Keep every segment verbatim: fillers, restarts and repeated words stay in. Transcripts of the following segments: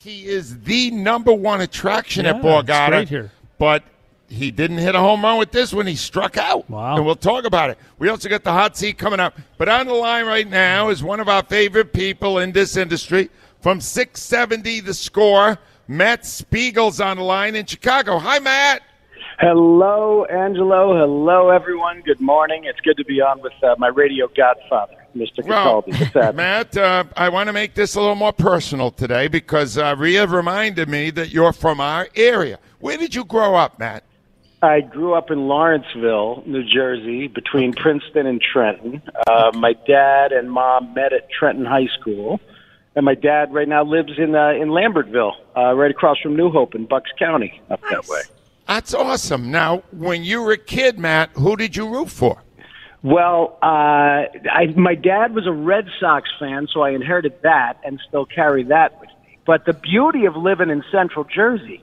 He is the number one attraction yeah, at Borgata, great here. But he didn't hit a home run with this one. He struck out. Wow. And we'll talk about it. We also got the hot seat coming up. But on the line right now is one of our favorite people in this industry from six seventy The Score. Matt Spiegel's on the line in Chicago. Hi, Matt. Hello, Angelo. Hello, everyone. Good morning. It's good to be on with uh, my radio godfather, Mister Cataldi. Well, Matt, uh, I want to make this a little more personal today because uh, Rhea reminded me that you're from our area. Where did you grow up, Matt? I grew up in Lawrenceville, New Jersey, between okay. Princeton and Trenton. Uh, okay. My dad and mom met at Trenton High School, and my dad right now lives in uh, in Lambertville, uh, right across from New Hope in Bucks County, up nice. that way. That's awesome. Now, when you were a kid, Matt, who did you root for? Well, uh, I, my dad was a Red Sox fan, so I inherited that and still carry that with me. But the beauty of living in Central Jersey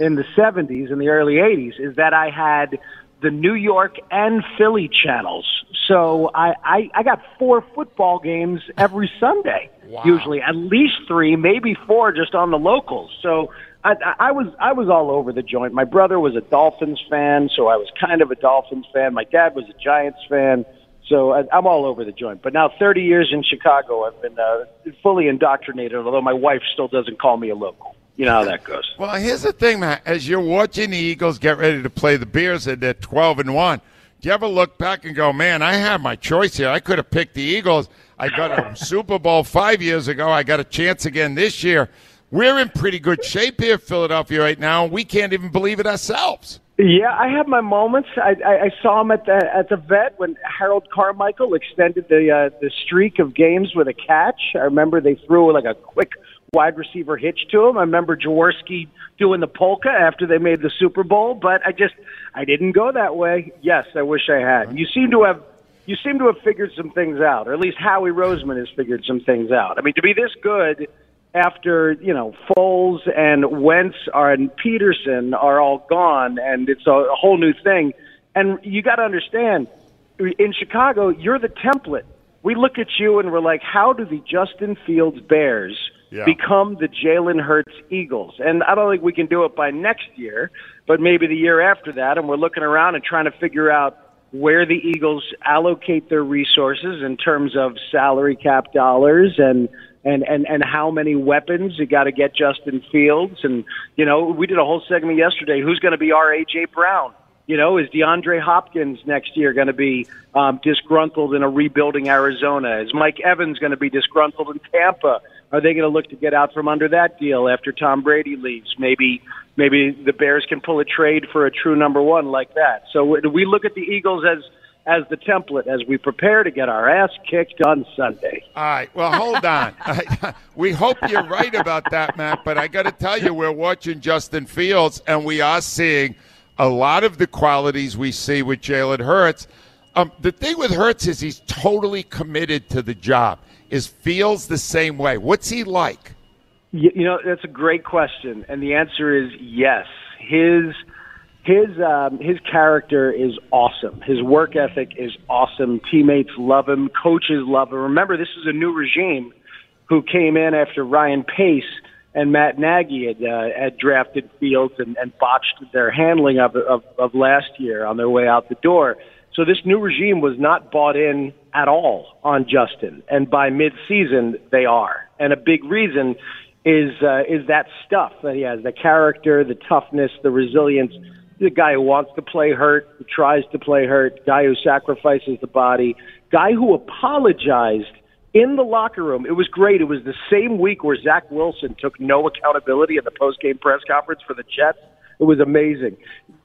in the seventies and the early eighties is that I had the New York and Philly channels. So I, I, I got four football games every Sunday, wow. usually at least three, maybe four just on the locals. So I, I was I was all over the joint. My brother was a Dolphins fan, so I was kind of a Dolphins fan. My dad was a Giants fan, so I, I'm all over the joint. But now thirty years in Chicago, I've been uh, fully indoctrinated, although my wife still doesn't call me a local. You know how that goes. Well, here's the thing, Matt. As you're watching the Eagles get ready to play the Bears at that twelve and one, do you ever look back and go, man, I had my choice here. I could have picked the Eagles. I got a Super Bowl five years ago. I got a chance again this year. We're in pretty good shape here, Philadelphia, right now. We can't even believe it ourselves. Yeah, I have my moments. I, I, I saw him at the at the vet when Harold Carmichael extended the uh, the streak of games with a catch. I remember they threw like a quick wide receiver hitch to him. I remember Jaworski doing the polka after they made the Super Bowl. But I just I didn't go that way. Yes, I wish I had. You seem to have. You seem to have figured some things out, or at least Howie Roseman has figured some things out. I mean, to be this good after, you know, Foles and Wentz are, and Peterson are all gone, and it's a, a whole new thing. And you got to understand, in Chicago, you're the template. We look at you and we're like, how do the Justin Fields Bears yeah. become the Jalen Hurts Eagles? And I don't think we can do it by next year, but maybe the year after that. And we're looking around and trying to figure out where the Eagles allocate their resources in terms of salary cap dollars and And, and, and how many weapons you got to get Justin Fields. And, you know, we did a whole segment yesterday. Who's going to be our A J. Brown? You know, is DeAndre Hopkins next year going to be um, disgruntled in a rebuilding Arizona? Is Mike Evans going to be disgruntled in Tampa? Are they going to look to get out from under that deal after Tom Brady leaves? Maybe maybe the Bears can pull a trade for a true number one like that. So we look at the Eagles as as the template as we prepare to get our ass kicked on Sunday. All right. Well, hold on. I, we hope you're right about that, Matt, but I got to tell you, we're watching Justin Fields, and we are seeing a lot of the qualities we see with Jalen Hurts. Um, the thing with Hurts is he's totally committed to the job. Is Fields the same way? What's he like? You, you know, that's a great question, and the answer is yes. His... His um, his character is awesome. His work ethic is awesome. Teammates love him. Coaches love him. Remember, this is a new regime who came in after Ryan Pace and Matt Nagy had, uh, had drafted Fields and, and botched their handling of, of, of last year on their way out the door. So this new regime was not bought in at all on Justin. And by midseason, they are. And a big reason is uh, is that stuff that he has, the character, the toughness, the resilience. The guy who wants to play hurt, who tries to play hurt, guy who sacrifices the body, guy who apologized in the locker room. It was great. It was the same week where Zach Wilson took no accountability at the post-game press conference for the Jets. It was amazing.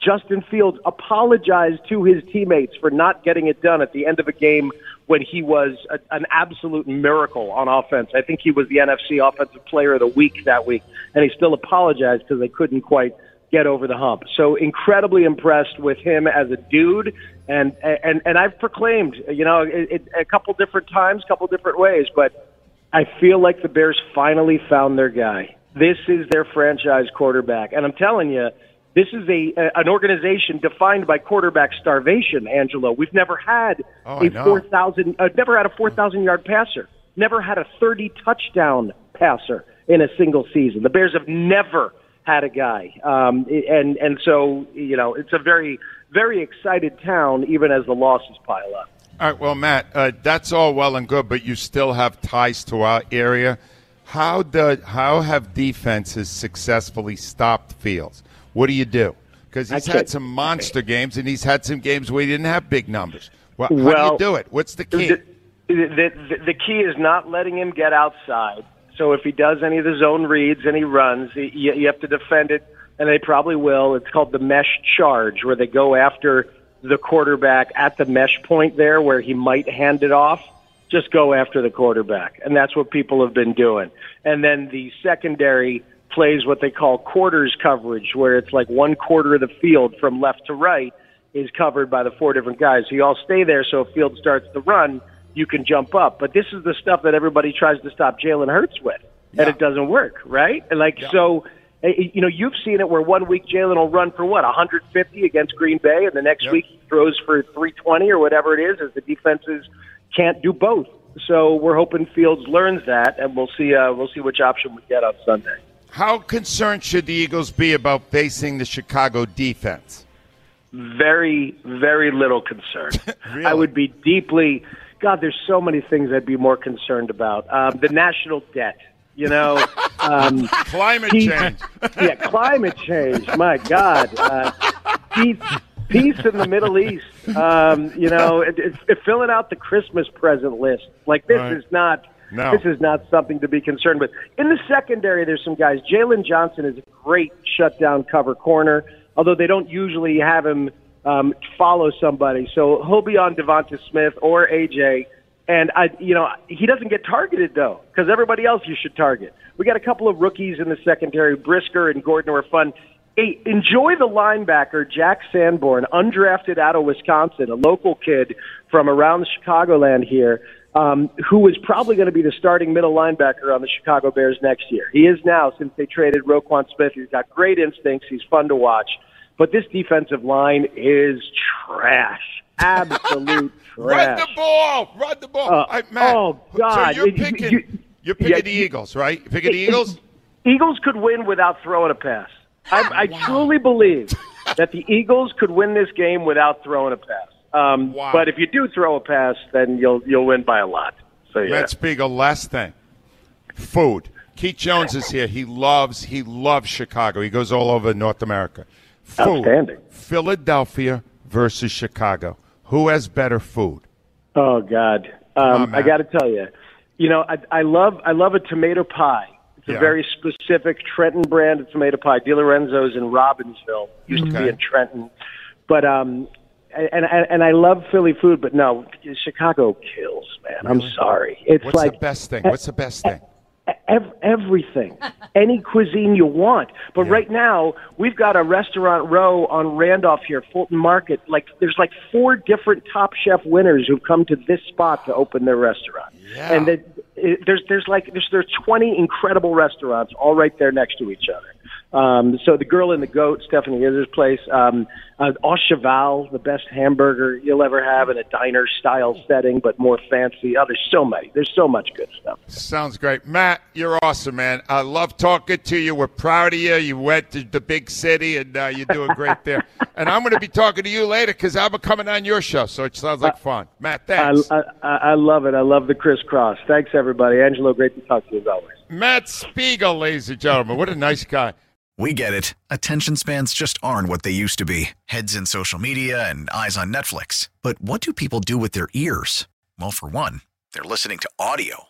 Justin Fields apologized to his teammates for not getting it done at the end of a game when he was a, an absolute miracle on offense. I think he was the N F C Offensive Player of the Week that week, and he still apologized because they couldn't quite get over the hump. So incredibly impressed with him as a dude, and and, and I've proclaimed, you know, it, it, a couple different times, a couple different ways, but I feel like the Bears finally found their guy. This is their franchise quarterback, and I'm telling you, this is a, an organization defined by quarterback starvation, Angelo. We've never had oh, a four thousand, uh, never had a four thousand yard passer, never had a thirty touchdown passer in a single season. The Bears have never had a guy, um, and and so you know it's a very very excited town, even as the losses pile up. All right, well, Matt, uh, that's all well and good, but you still have ties to our area. How do how have defenses successfully stopped Fields? What do you do? Because he's had some monster games, and he's had some games where he didn't have big numbers. Well, how well, do you do it? What's the key? The, the, the, the key is not letting him get outside. So if he does any of the zone reads and he runs, you, you have to defend it, and they probably will. It's called the mesh charge, where they go after the quarterback at the mesh point there where he might hand it off. Just go after the quarterback, and that's what people have been doing. And then the secondary plays what they call quarters coverage, where it's like one quarter of the field from left to right is covered by the four different guys. So you all stay there, so if Field starts to run, you can jump up. But this is the stuff that everybody tries to stop Jalen Hurts with, yeah. and it doesn't work, right? And like yeah. So, you know, you've seen it where one week Jalen will run for, what, one hundred fifty against Green Bay, and the next yep. week he throws for three twenty or whatever it is, as the defenses can't do both. So we're hoping Fields learns that, and we'll see, uh, we'll see which option we get on Sunday. How concerned should the Eagles be about facing the Chicago defense? Very, very little concern. Really? I would be deeply – God, there's so many things I'd be more concerned about. Um, the national debt, you know. Um, climate peace, change. Yeah, climate change. My God. Uh, peace, peace in the Middle East. Um, you know, it, it, it, filling out the Christmas present list. Like, this right. is not – No. This is not something to be concerned with. In the secondary, there's some guys. Jalen Johnson is a great shutdown cover corner, although they don't usually have him um, follow somebody. So he'll be on Devonta Smith or A J. And, I, you know, he doesn't get targeted, though, because everybody else you should target. We got a couple of rookies in the secondary. Brisker and Gordon were fun. Hey, enjoy the linebacker, Jack Sanborn, undrafted out of Wisconsin, a local kid from around the Chicagoland here. Um, who is probably going to be the starting middle linebacker on the Chicago Bears next year. He is now, since they traded Roquan Smith. He's got great instincts. He's fun to watch. But this defensive line is trash. Absolute trash. Run the ball. Run the ball. Uh, I, Matt, oh, God. So you're picking, you, you, you're picking yeah, the Eagles, right? You're picking it, the Eagles? It, Eagles could win without throwing a pass. I, I wow. truly believe that the Eagles could win this game without throwing a pass. Um, wow. But if you do throw a pass, then you'll you'll win by a lot. So yeah. Matt Spiegel, last thing, food. Keith Jones is here. He loves he loves Chicago. He goes all over North America. Food. Outstanding. Philadelphia versus Chicago. Who has better food? Oh God, um, oh, I got to tell you, you know I, I love I love a tomato pie. It's a yeah. very specific Trenton brand of tomato pie. DiLorenzo's in Robbinsville used okay. to be in Trenton, but um. And, and and I love Philly food, but no, Chicago kills, man. I'm sorry. It's What's like the best thing? What's the best thing? Ev- everything. Any cuisine you want. But yeah. right now, we've got a restaurant row on Randolph here, Fulton Market. Like, there's like four different Top Chef winners who've come to this spot to open their restaurant. Yeah. And the, it, there's there's like there's, there's twenty incredible restaurants all right there next to each other. Um, so the Girl and the Goat, Stephanie Izzer's place, um, uh, Au Cheval, the best hamburger you'll ever have in a diner-style setting, but more fancy. Oh, there's so many. There's so much good stuff. Sounds great. Matt, you're awesome, man. I love talking to you. We're proud of you. You went to the big city, and uh, you're doing great there. And I'm going to be talking to you later because I'll be coming on your show, so it sounds like uh, fun. Matt, thanks. I, I, I love it. I love the crisscross. Thanks, everybody. Angelo, great to talk to you as always. Matt Spiegel, ladies and gentlemen. What a nice guy. We get it. Attention spans just aren't what they used to be. Heads in social media and eyes on Netflix. But what do people do with their ears? Well, for one, they're listening to audio.